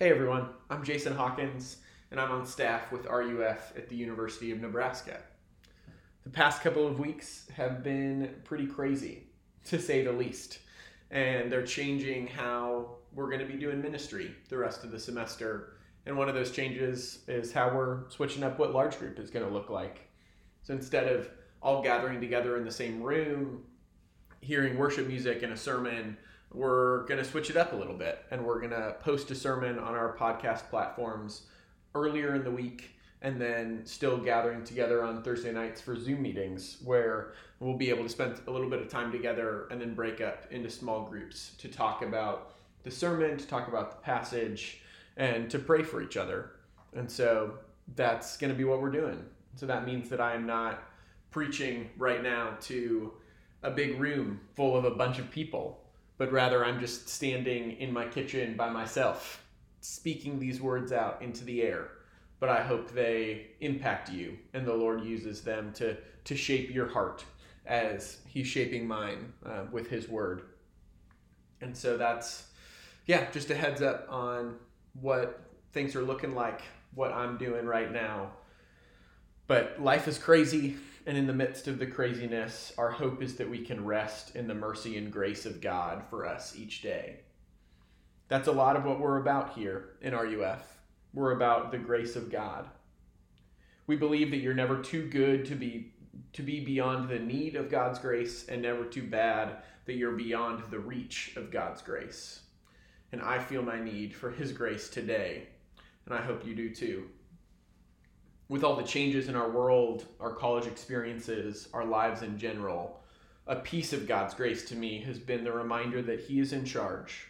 Hey everyone, I'm Jason Hawkins, and I'm on staff with RUF at the University of Nebraska. The past couple of weeks have been pretty crazy, to say the least, and they're changing how we're going to be doing ministry the rest of the semester, and one of those changes is how we're switching up what large group is going to look like. So instead of all gathering together in the same room, hearing worship music and a sermon, we're going to switch it up a little bit, and we're going to post a sermon on our podcast platforms earlier in the week, and then still gathering together on Thursday nights for Zoom meetings where we'll be able to spend a little bit of time together and then break up into small groups to talk about the sermon, to talk about the passage, and to pray for each other. And so that's going to be what we're doing. So that means that I am not preaching right now to a big room full of a bunch of people, but rather I'm just standing in my kitchen by myself, speaking these words out into the air. But I hope they impact you, and the Lord uses them to shape your heart as he's shaping mine with his word. And so that's, just a heads up on what things are looking like, what I'm doing right now. But life is crazy, and in the midst of the craziness, our hope is that we can rest in the mercy and grace of God for us each day. That's a lot of what we're about here in RUF. We're about the grace of God. We believe that you're never too good to be beyond the need of God's grace, and never too bad that you're beyond the reach of God's grace. And I feel my need for his grace today, and I hope you do too. With all the changes in our world, our college experiences, our lives in general, a piece of God's grace to me has been the reminder that he is in charge,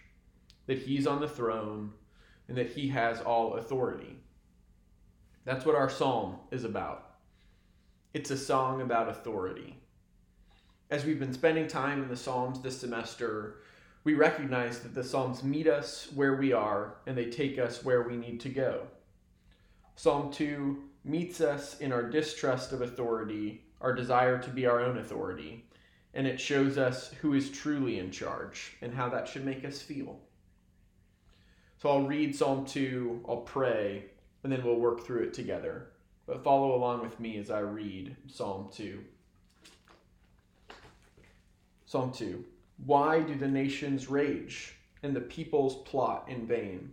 that he's on the throne, and that he has all authority. That's what our psalm is about. It's a song about authority. As we've been spending time in the Psalms this semester, we recognize that the Psalms meet us where we are, and they take us where we need to go. Psalm 2 meets us in our distrust of authority, our desire to be our own authority, and it shows us who is truly in charge and how that should make us feel. So I'll read Psalm 2, I'll pray, and then we'll work through it together. But follow along with me as I read Psalm 2. Psalm 2. Why do the nations rage and the peoples plot in vain?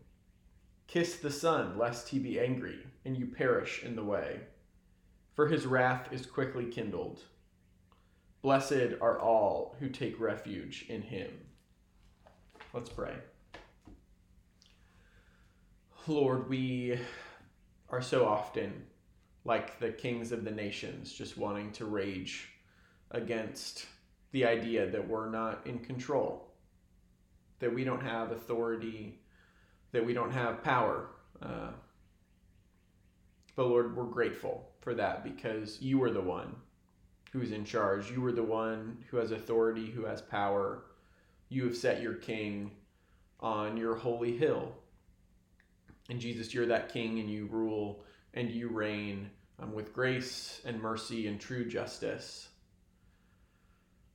Kiss the Son, lest he be angry, and you perish in the way, for his wrath is quickly kindled. Blessed are all who take refuge in him." Let's pray. Lord, we are so often like the kings of the nations, just wanting to rage against the idea that we're not in control, that we don't have authority, that we don't have power. But Lord, we're grateful for that, because you are the one who's in charge. You are the one who has authority, who has power. You have set your king on your holy hill. And Jesus, you're that king, and you rule and you reign with grace and mercy and true justice.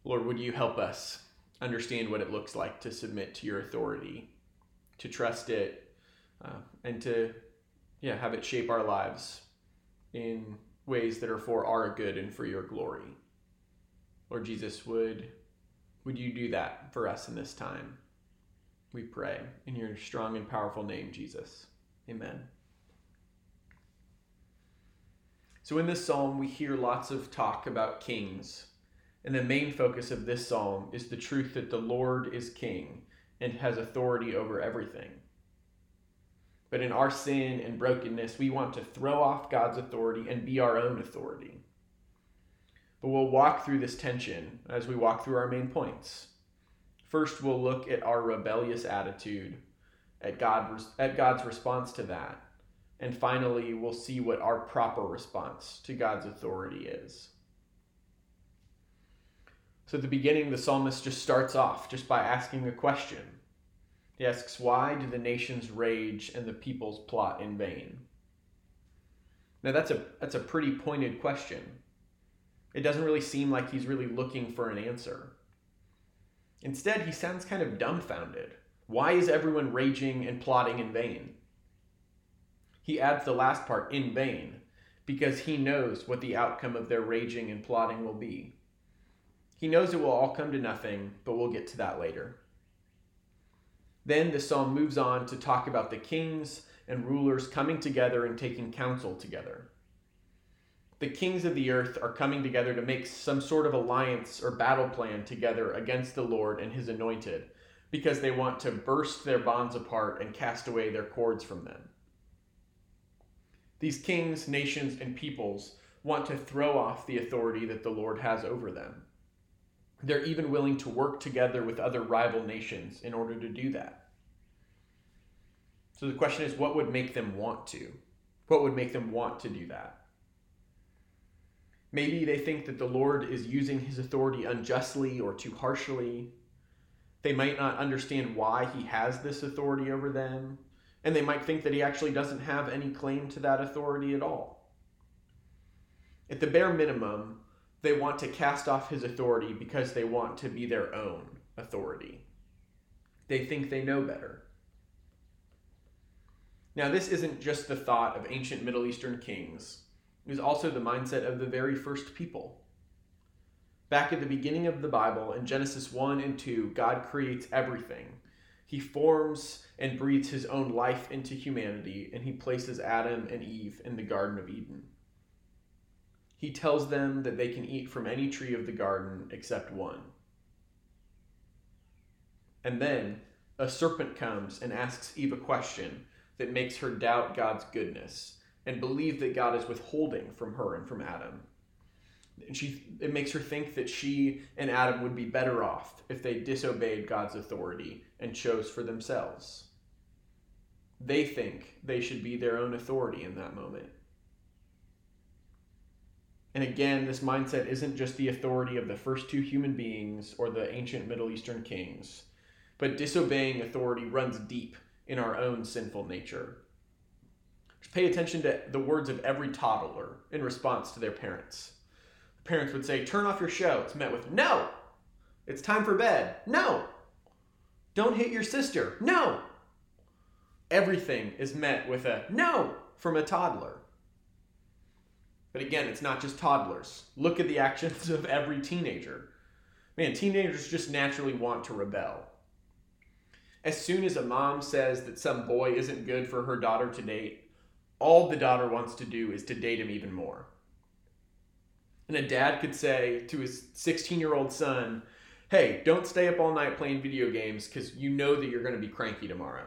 Lord, would you help us understand what it looks like to submit to your authority, to trust it, and to have it shape our lives in ways that are for our good and for your glory. Lord Jesus, would you do that for us in this time? we pray in your strong and powerful name, Jesus. Amen. So in this psalm, we hear lots of talk about kings. And the main focus of this psalm is the truth that the Lord is king and has authority over everything. But in our sin and brokenness, we want to throw off God's authority and be our own authority. But we'll walk through this tension as we walk through our main points. First, we'll look at our rebellious attitude, at God's response to that. And finally, we'll see what our proper response to God's authority is. So at the beginning, the psalmist just starts off just by asking a question. He asks, why do the nations rage and the peoples plot in vain? Now that's a pretty pointed question. It doesn't really seem like he's really looking for an answer. Instead, he sounds kind of dumbfounded. Why is everyone raging and plotting in vain? He adds the last part, in vain, because he knows what the outcome of their raging and plotting will be. He knows it will all come to nothing, but we'll get to that later. Then the psalm moves on to talk about the kings and rulers coming together and taking counsel together. The kings of the earth are coming together to make some sort of alliance or battle plan together against the Lord and his anointed, because they want to burst their bonds apart and cast away their cords from them. These kings, nations, and peoples want to throw off the authority that the Lord has over them. They're even willing to work together with other rival nations in order to do that. So the question is, what would make them want to? What would make them want to do that? Maybe they think that the Lord is using his authority unjustly or too harshly. They might not understand why he has this authority over them. And they might think that he actually doesn't have any claim to that authority at all. At the bare minimum, they want to cast off his authority because they want to be their own authority. They think they know better. Now, this isn't just the thought of ancient Middle Eastern kings. It was also the mindset of the very first people. Back at the beginning of the Bible, in Genesis 1 and 2, God creates everything. He forms and breathes his own life into humanity, and he places Adam and Eve in the Garden of Eden. He tells them that they can eat from any tree of the garden except one. And then a serpent comes and asks Eve a question that makes her doubt God's goodness and believe that God is withholding from her and from Adam. It makes her think that she and Adam would be better off if they disobeyed God's authority and chose for themselves. They think they should be their own authority in that moment. And again, this mindset isn't just the authority of the first two human beings or the ancient Middle Eastern kings, but disobeying authority runs deep in our own sinful nature. Just pay attention to the words of every toddler in response to their parents. The parents would say, "Turn off your show." It's met with, "No! It's time for bed." "No! Don't hit your sister." "No!" Everything is met with a "no" from a toddler. But again, it's not just toddlers. Look at the actions of every teenager. Man, teenagers just naturally want to rebel. As soon as a mom says that some boy isn't good for her daughter to date, all the daughter wants to do is to date him even more. And a dad could say to his 16-year-old son, "Hey, don't stay up all night playing video games because you know that you're going to be cranky tomorrow."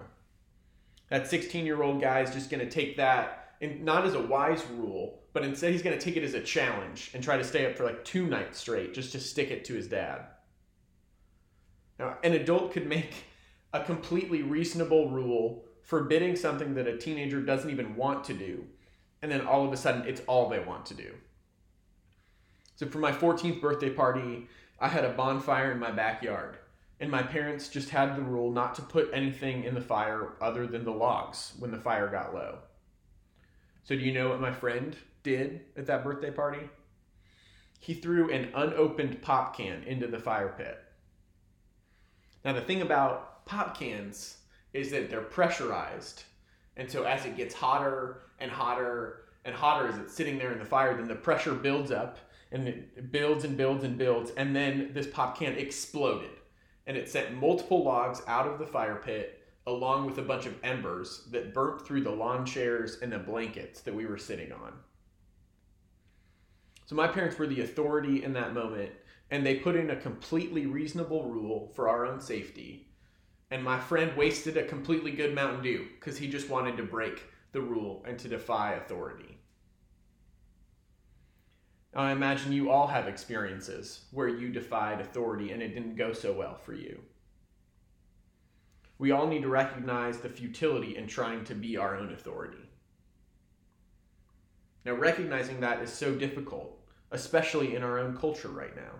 That 16-year-old guy is just going to take that, and not as a wise rule, but instead he's going to take it as a challenge and try to stay up for like 2 nights straight just to stick it to his dad. Now, an adult could make a completely reasonable rule forbidding something that a teenager doesn't even want to do, and then all of a sudden it's all they want to do. So for my 14th birthday party, I had a bonfire in my backyard, and my parents just had the rule not to put anything in the fire other than the logs when the fire got low. So do you know what my friend did at that birthday party? He threw an unopened pop can into the fire pit. Now the thing about pop cans is that they're pressurized. And so as it gets hotter and hotter and hotter as it's sitting there in the fire, then the pressure builds up and it builds and builds and builds. And then this pop can exploded and it sent multiple logs out of the fire pit along with a bunch of embers that burnt through the lawn chairs and the blankets that we were sitting on. So my parents were the authority in that moment, and they put in a completely reasonable rule for our own safety. And my friend wasted a completely good Mountain Dew because he just wanted to break the rule and to defy authority. Now, I imagine you all have experiences where you defied authority and it didn't go so well for you. We all need to recognize the futility in trying to be our own authority. Now, recognizing that is so difficult, especially in our own culture right now.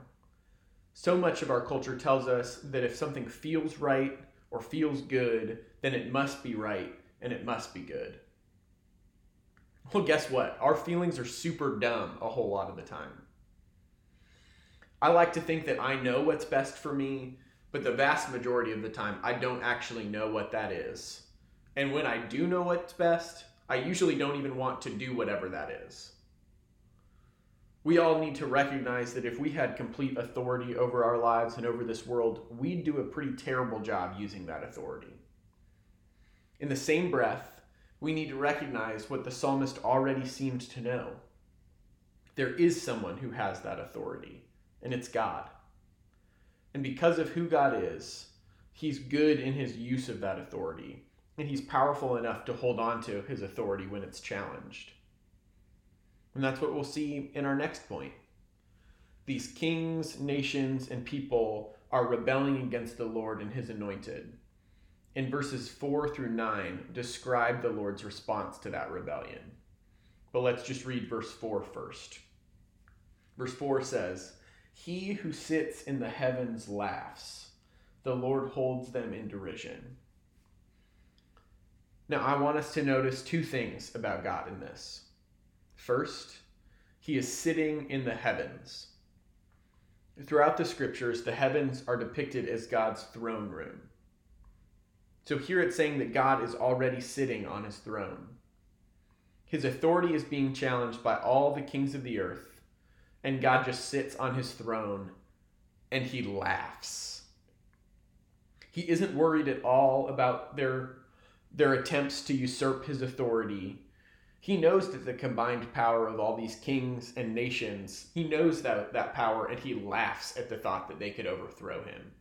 So much of our culture tells us that if something feels right or feels good, then it must be right and it must be good. Well, guess what? Our feelings are super dumb a whole lot of the time. I like to think that I know what's best for me, but the vast majority of the time, I don't actually know what that is. And when I do know what's best, I usually don't even want to do whatever that is. We all need to recognize that if we had complete authority over our lives and over this world, we'd do a pretty terrible job using that authority. In the same breath, we need to recognize what the psalmist already seemed to know. There is someone who has that authority, and it's God. And because of who God is, he's good in his use of that authority, and he's powerful enough to hold on to his authority when it's challenged. And that's what we'll see in our next point. These kings, nations, and people are rebelling against the Lord and his anointed. In verses 4-9, describe the Lord's response to that rebellion. But let's just read verse 4 first. Verse 4 says, "He who sits in the heavens laughs. The Lord holds them in derision." Now, I want us to notice two things about God in this. First, he is sitting in the heavens. Throughout the scriptures, the heavens are depicted as God's throne room. So here it's saying that God is already sitting on his throne. His authority is being challenged by all the kings of the earth, and God just sits on his throne and he laughs. He isn't worried at all about their attempts to usurp his authority. He knows that the combined power of all these kings and nations, he knows that power, and he laughs at the thought that they could overthrow him.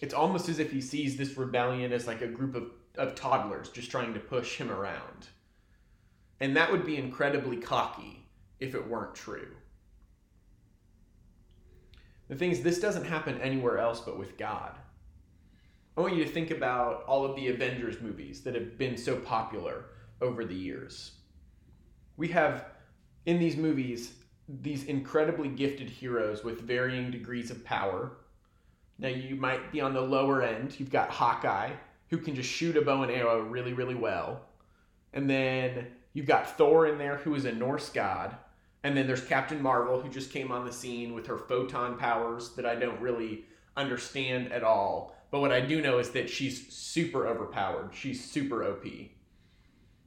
It's almost as if he sees this rebellion as like a group of toddlers just trying to push him around. And that would be incredibly cocky if it weren't true. The thing is, this doesn't happen anywhere else but with God. I want you to think about all of the Avengers movies that have been so popular over the years. We have, in these movies, these incredibly gifted heroes with varying degrees of power. Now, you might be on the lower end. You've got Hawkeye, who can just shoot a bow and arrow really, really well. And then you've got Thor in there, who is a Norse god. And then there's Captain Marvel, who just came on the scene with her photon powers that I don't really understand at all. But what I do know is that she's super overpowered. She's super OP.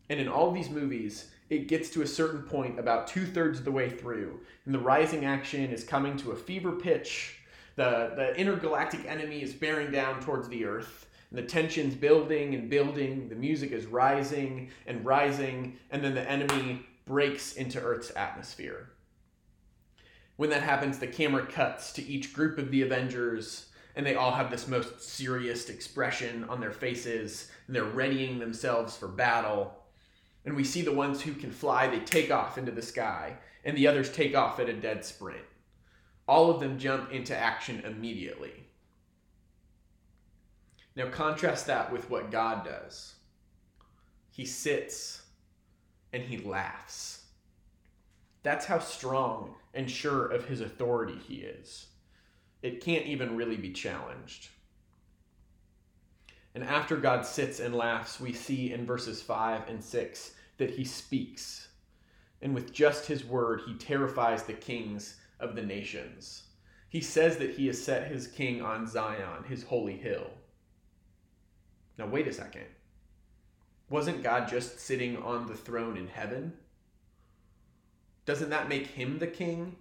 And in all these movies, it gets to a certain point about 2/3 of the way through, and the rising action is coming to a fever pitch. The intergalactic enemy is bearing down towards the Earth, and the tension's building and building. The music is rising and rising, and then the enemy breaks into Earth's atmosphere. When that happens, the camera cuts to each group of the Avengers, and they all have this most serious expression on their faces, and they're readying themselves for battle. And we see the ones who can fly, they take off into the sky, and the others take off at a dead sprint. All of them jump into action immediately. Now contrast that with what God does. He sits and he laughs. That's how strong and sure of his authority he is. It can't even really be challenged. And after God sits and laughs, we see in verses 5 and 6 that he speaks. And with just his word, he terrifies the kings of the nations. He says that he has set his king on Zion, his holy hill. Now, wait a second. Wasn't God just sitting on the throne in heaven? Doesn't that make him the king?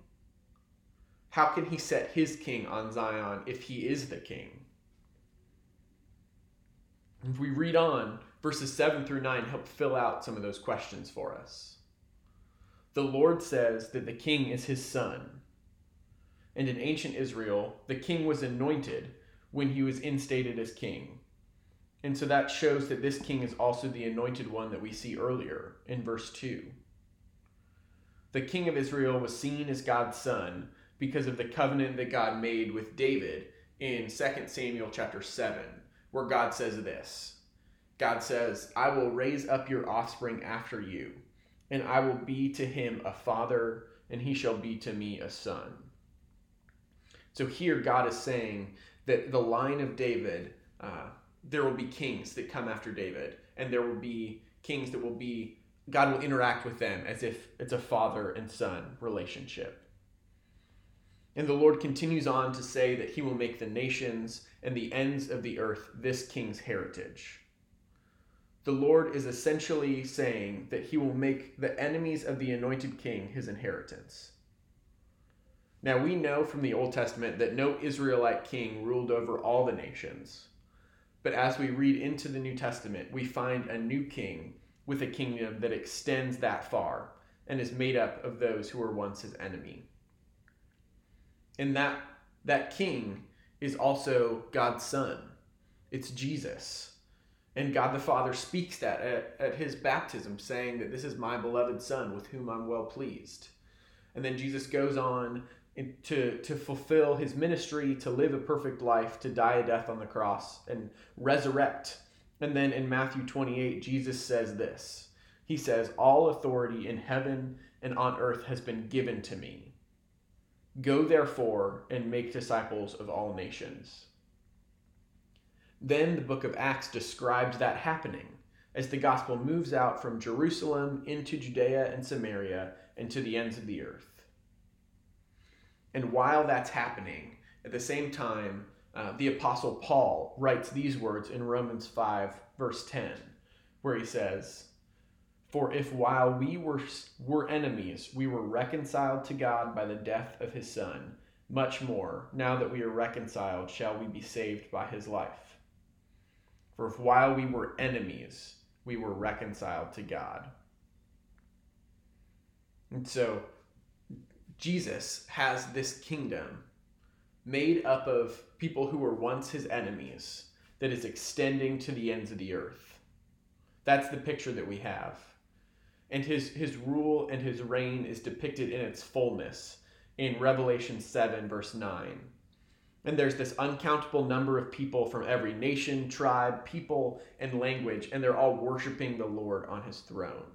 How can he set his king on Zion if he is the king? If we read on, verses 7 through 9 help fill out some of those questions for us. The Lord says that the king is his son. And in ancient Israel, the king was anointed when he was instated as king. And so that shows that this king is also the anointed one that we see earlier in verse 2. The king of Israel was seen as God's son because of the covenant that God made with David in 2 Samuel chapter 7, where God says this. God says, I will raise up your offspring after you, and I will be to him a father, and he shall be to me a son. So here God is saying that the line of David, there will be kings that come after David, and there will be kings that will be, God will interact with them as if it's a father and son relationship. And the Lord continues on to say that he will make the nations and the ends of the earth this king's heritage. The Lord is essentially saying that he will make the enemies of the anointed king his inheritance. Now we know from the Old Testament that no Israelite king ruled over all the nations. But as we read into the New Testament, we find a new king with a kingdom that extends that far and is made up of those who were once his enemy. And that king is also God's son. It's Jesus. And God the Father speaks that at his baptism, saying that this is my beloved son with whom I'm well pleased. And then Jesus goes on to fulfill his ministry, to live a perfect life, to die a death on the cross and resurrect. And then in Matthew 28, Jesus says this. He says, all authority in heaven and on earth has been given to me. Go therefore and make disciples of all nations. Then the book of Acts describes that happening as the gospel moves out from Jerusalem into Judea and Samaria and to the ends of the earth. And while that's happening, at the same time, the Apostle Paul writes these words in Romans 5, verse 10, where he says, for if while we were enemies, we were reconciled to God by the death of his Son, much more, now that we are reconciled, shall we be saved by his life. For if while we were enemies, we were reconciled to God. And so Jesus has this kingdom made up of people who were once his enemies that is extending to the ends of the earth. That's the picture that we have. And his rule and his reign is depicted in its fullness in Revelation 7, verse 9. And there's this uncountable number of people from every nation, tribe, people, and language, and they're all worshiping the Lord on his throne.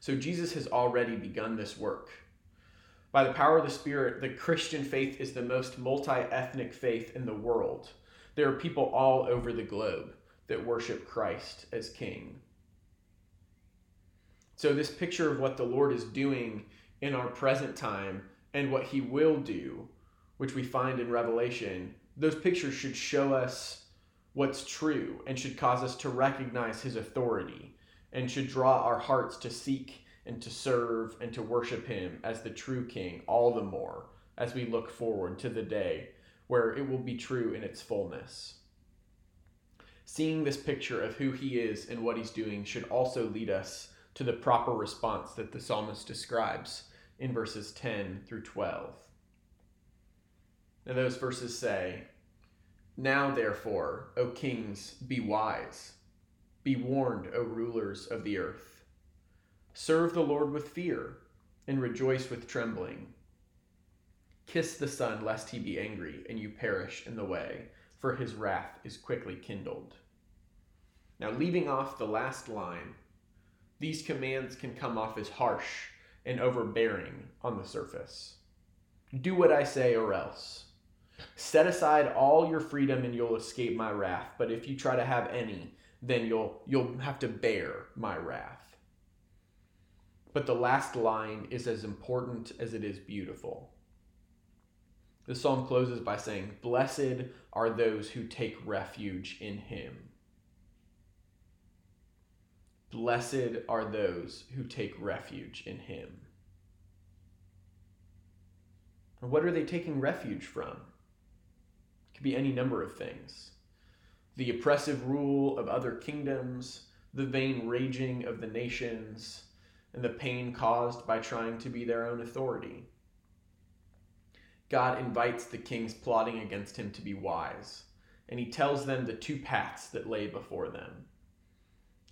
So Jesus has already begun this work. By the power of the Spirit, the Christian faith is the most multi-ethnic faith in the world. There are people all over the globe that worship Christ as King. So this picture of what the Lord is doing in our present time and what he will do, which we find in Revelation, those pictures should show us what's true and should cause us to recognize his authority and should draw our hearts to seek and to serve and to worship him as the true King all the more as we look forward to the day where it will be true in its fullness. Seeing this picture of who he is and what he's doing should also lead us to the proper response that the psalmist describes in verses 10 through 12. And those verses say, now therefore, O kings, be wise. Be warned, O rulers of the earth. Serve the Lord with fear and rejoice with trembling. Kiss the Son, lest he be angry and you perish in the way, for his wrath is quickly kindled. Now, leaving off the last line, these commands can come off as harsh and overbearing on the surface. Do what I say or else. Set aside all your freedom and you'll escape my wrath, but if you try to have any, then you'll have to bear my wrath. But the last line is as important as it is beautiful. The psalm closes by saying, blessed are those who take refuge in him. Blessed are those who take refuge in him. And what are they taking refuge from? It could be any number of things. the oppressive rule of other kingdoms, the vain raging of the nations, and the pain caused by trying to be their own authority. God invites the kings plotting against him to be wise, and he tells them the two paths that lay before them.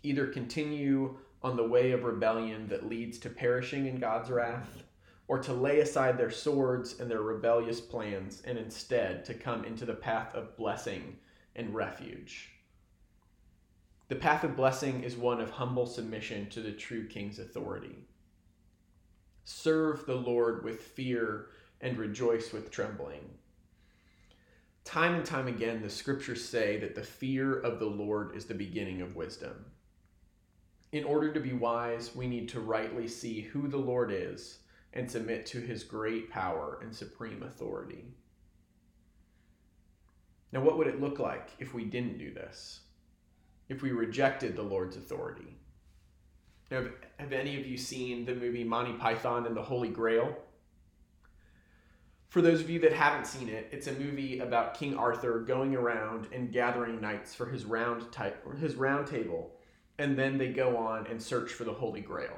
Either continue on the way of rebellion that leads to perishing in God's wrath, or to lay aside their swords and their rebellious plans, and instead to come into the path of blessing and refuge. The path of blessing is one of humble submission to the true king's authority. Serve the Lord with fear and rejoice with trembling. Time and time again, the scriptures say that the fear of the Lord is the beginning of wisdom. In order to be wise, we need to rightly see who the Lord is and submit to his great power and supreme authority. Now, what would it look like if we didn't do this? If we rejected the Lord's authority? Now, have any of you seen the movie Monty Python and the Holy Grail? For those of you that haven't seen it, it's a movie about King Arthur going around and gathering knights for his round table, and then they go on and search for the Holy Grail.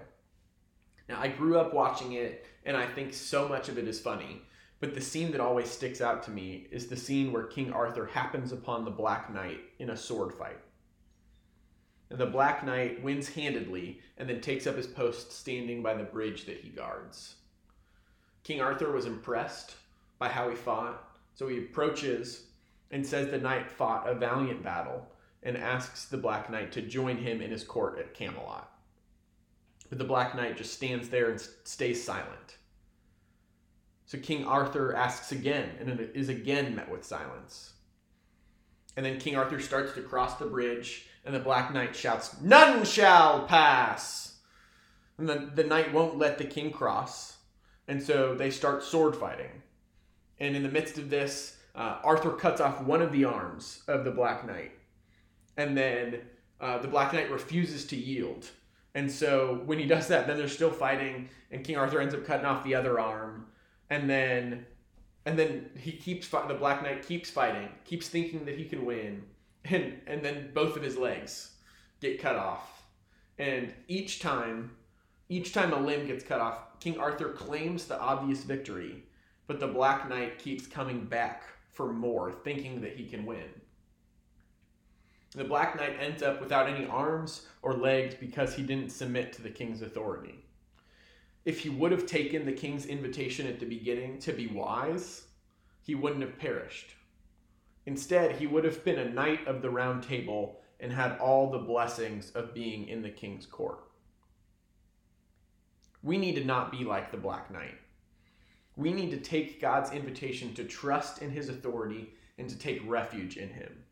Now, I grew up watching it, and I think so much of it is funny, but the scene that always sticks out to me is the scene where King Arthur happens upon the Black Knight in a sword fight. And the Black Knight wins handedly and then takes up his post standing by the bridge that he guards. King Arthur was impressed by how he fought, so he approaches and says the knight fought a valiant battle and asks the Black Knight to join him in his court at Camelot. But the Black Knight just stands there and stays silent. So King Arthur asks again, and it is again met with silence. And then King Arthur starts to cross the bridge, and the Black Knight shouts, "None shall pass!" And the knight won't let the king cross, and so they start sword fighting. And in the midst of this, Arthur cuts off one of the arms of the Black Knight. And then the Black Knight refuses to yield. And so when he does that, then they're still fighting, and King Arthur ends up cutting off the other arm. And then the Black Knight keeps fighting, keeps thinking that he can win. And then both of his legs get cut off. And each time a limb gets cut off, King Arthur claims the obvious victory, but the Black Knight keeps coming back for more, thinking that he can win. The Black Knight ends up without any arms or legs because he didn't submit to the king's authority. If he would have taken the king's invitation at the beginning to be wise, he wouldn't have perished. Instead, he would have been a knight of the round table and had all the blessings of being in the king's court. We need to not be like the Black Knight. We need to take God's invitation to trust in his authority and to take refuge in him.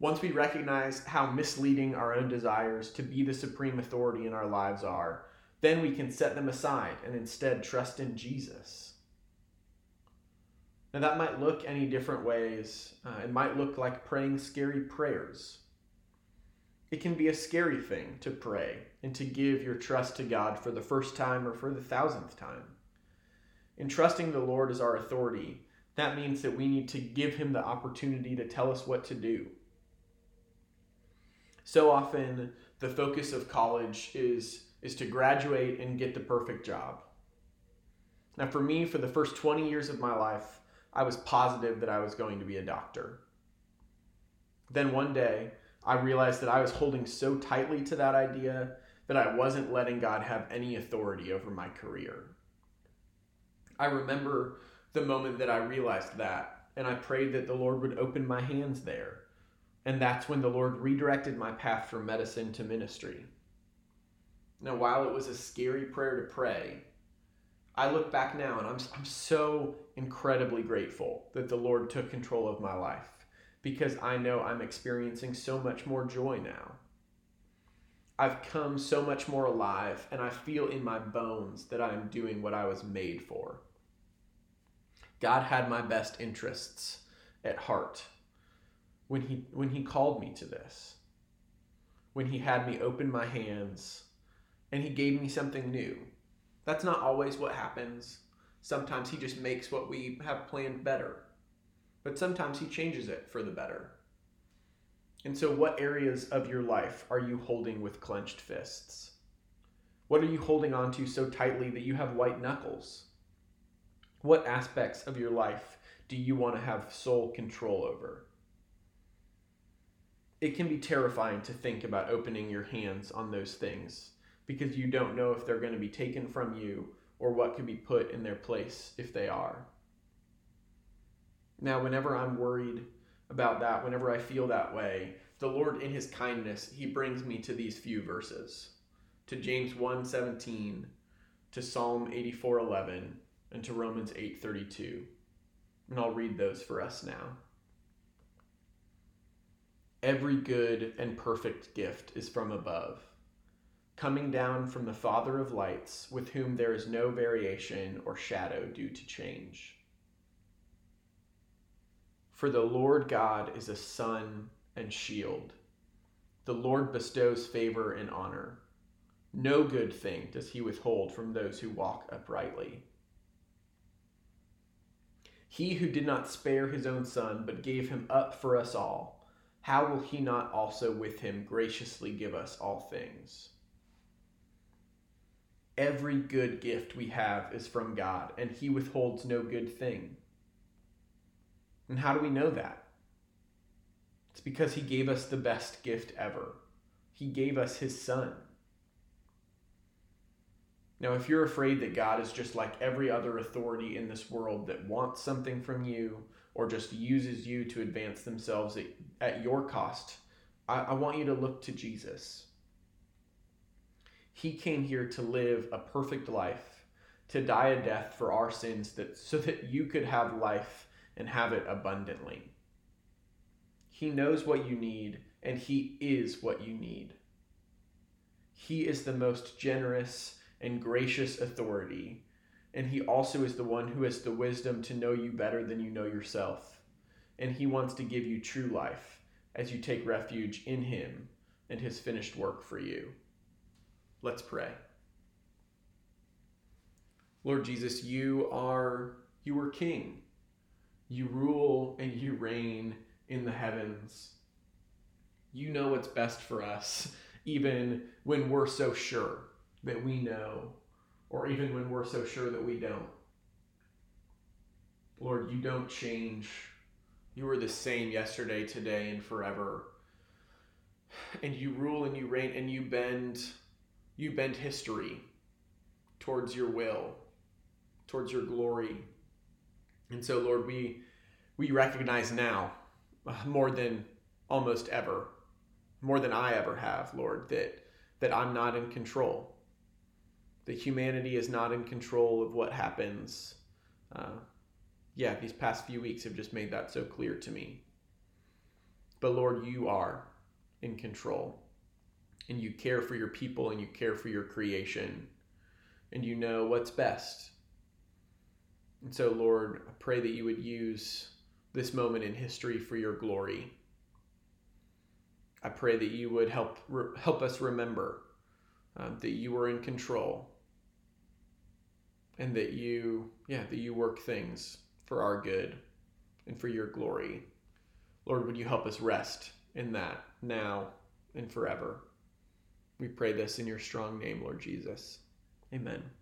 Once we recognize how misleading our own desires to be the supreme authority in our lives are, then we can set them aside and instead trust in Jesus. Now, that might look any different ways. It might look like praying scary prayers. It can be a scary thing to pray and to give your trust to God for the first time or for the 1,000th time. In trusting the Lord as our authority, that means that we need to give him the opportunity to tell us what to do. So often, the focus of college is to graduate and get the perfect job. Now, for me, for the first 20 years of my life, I was positive that I was going to be a doctor. Then one day, I realized that I was holding so tightly to that idea that I wasn't letting God have any authority over my career. I remember the moment that I realized that, and I prayed that the Lord would open my hands there. And that's when the Lord redirected my path from medicine to ministry. Now, while it was a scary prayer to pray, I look back now and I'm so incredibly grateful that the Lord took control of my life, because I know I'm experiencing so much more joy now. I've come so much more alive, and I feel in my bones that I'm doing what I was made for. God had my best interests at heart when he called me to this, when he had me open my hands, and he gave me something new. That's not always what happens. Sometimes he just makes what we have planned better, but sometimes he changes it for the better. And so what areas of your life are you holding with clenched fists? What are you holding on to so tightly that you have white knuckles? What aspects of your life do you want to have sole control over? It can be terrifying to think about opening your hands on those things because you don't know if they're going to be taken from you or what could be put in their place if they are. Now, whenever I'm worried about that, whenever I feel that way, the Lord in his kindness, he brings me to these few verses, to James 1:17, to Psalm 84:11, and to Romans 8:32. And I'll read those for us now. Every good and perfect gift is from above, coming down from the Father of lights, with whom there is no variation or shadow due to change. For the Lord God is a sun and shield. The Lord bestows favor and honor. No good thing does he withhold from those who walk uprightly. He who did not spare his own son, but gave him up for us all, how will he not also with him graciously give us all things? Every good gift we have is from God, and he withholds no good thing. And how do we know that? It's because he gave us the best gift ever. He gave us his son. Now, if you're afraid that God is just like every other authority in this world that wants something from you, or just uses you to advance themselves at your cost, I want you to look to Jesus. He came here to live a perfect life, to die a death for our sins, so that you could have life and have it abundantly. He knows what you need, and he is what you need. He is the most generous and gracious authority, and he also is the one who has the wisdom to know you better than you know yourself. And he wants to give you true life as you take refuge in him and his finished work for you. Let's pray. Lord Jesus, you are king. You rule and you reign in the heavens. You know what's best for us, even when we're so sure that we know, or even when we're so sure that we don't. Lord, you don't change. You were the same yesterday, today, and forever. And you rule and you reign, and you bend history towards your will, towards your glory. And so, Lord, we recognize now, more than almost ever, more than I ever have, Lord, that I'm not in control. That humanity is not in control of what happens. These past few weeks have just made that so clear to me. But Lord, you are in control. And you care for your people and you care for your creation. And you know what's best. And so Lord, I pray that you would use this moment in history for your glory. I pray that you would help us remember that you are in control, and that you work things for our good and for your glory. Lord, would you help us rest in that now and forever? We pray this in your strong name, Lord Jesus. Amen.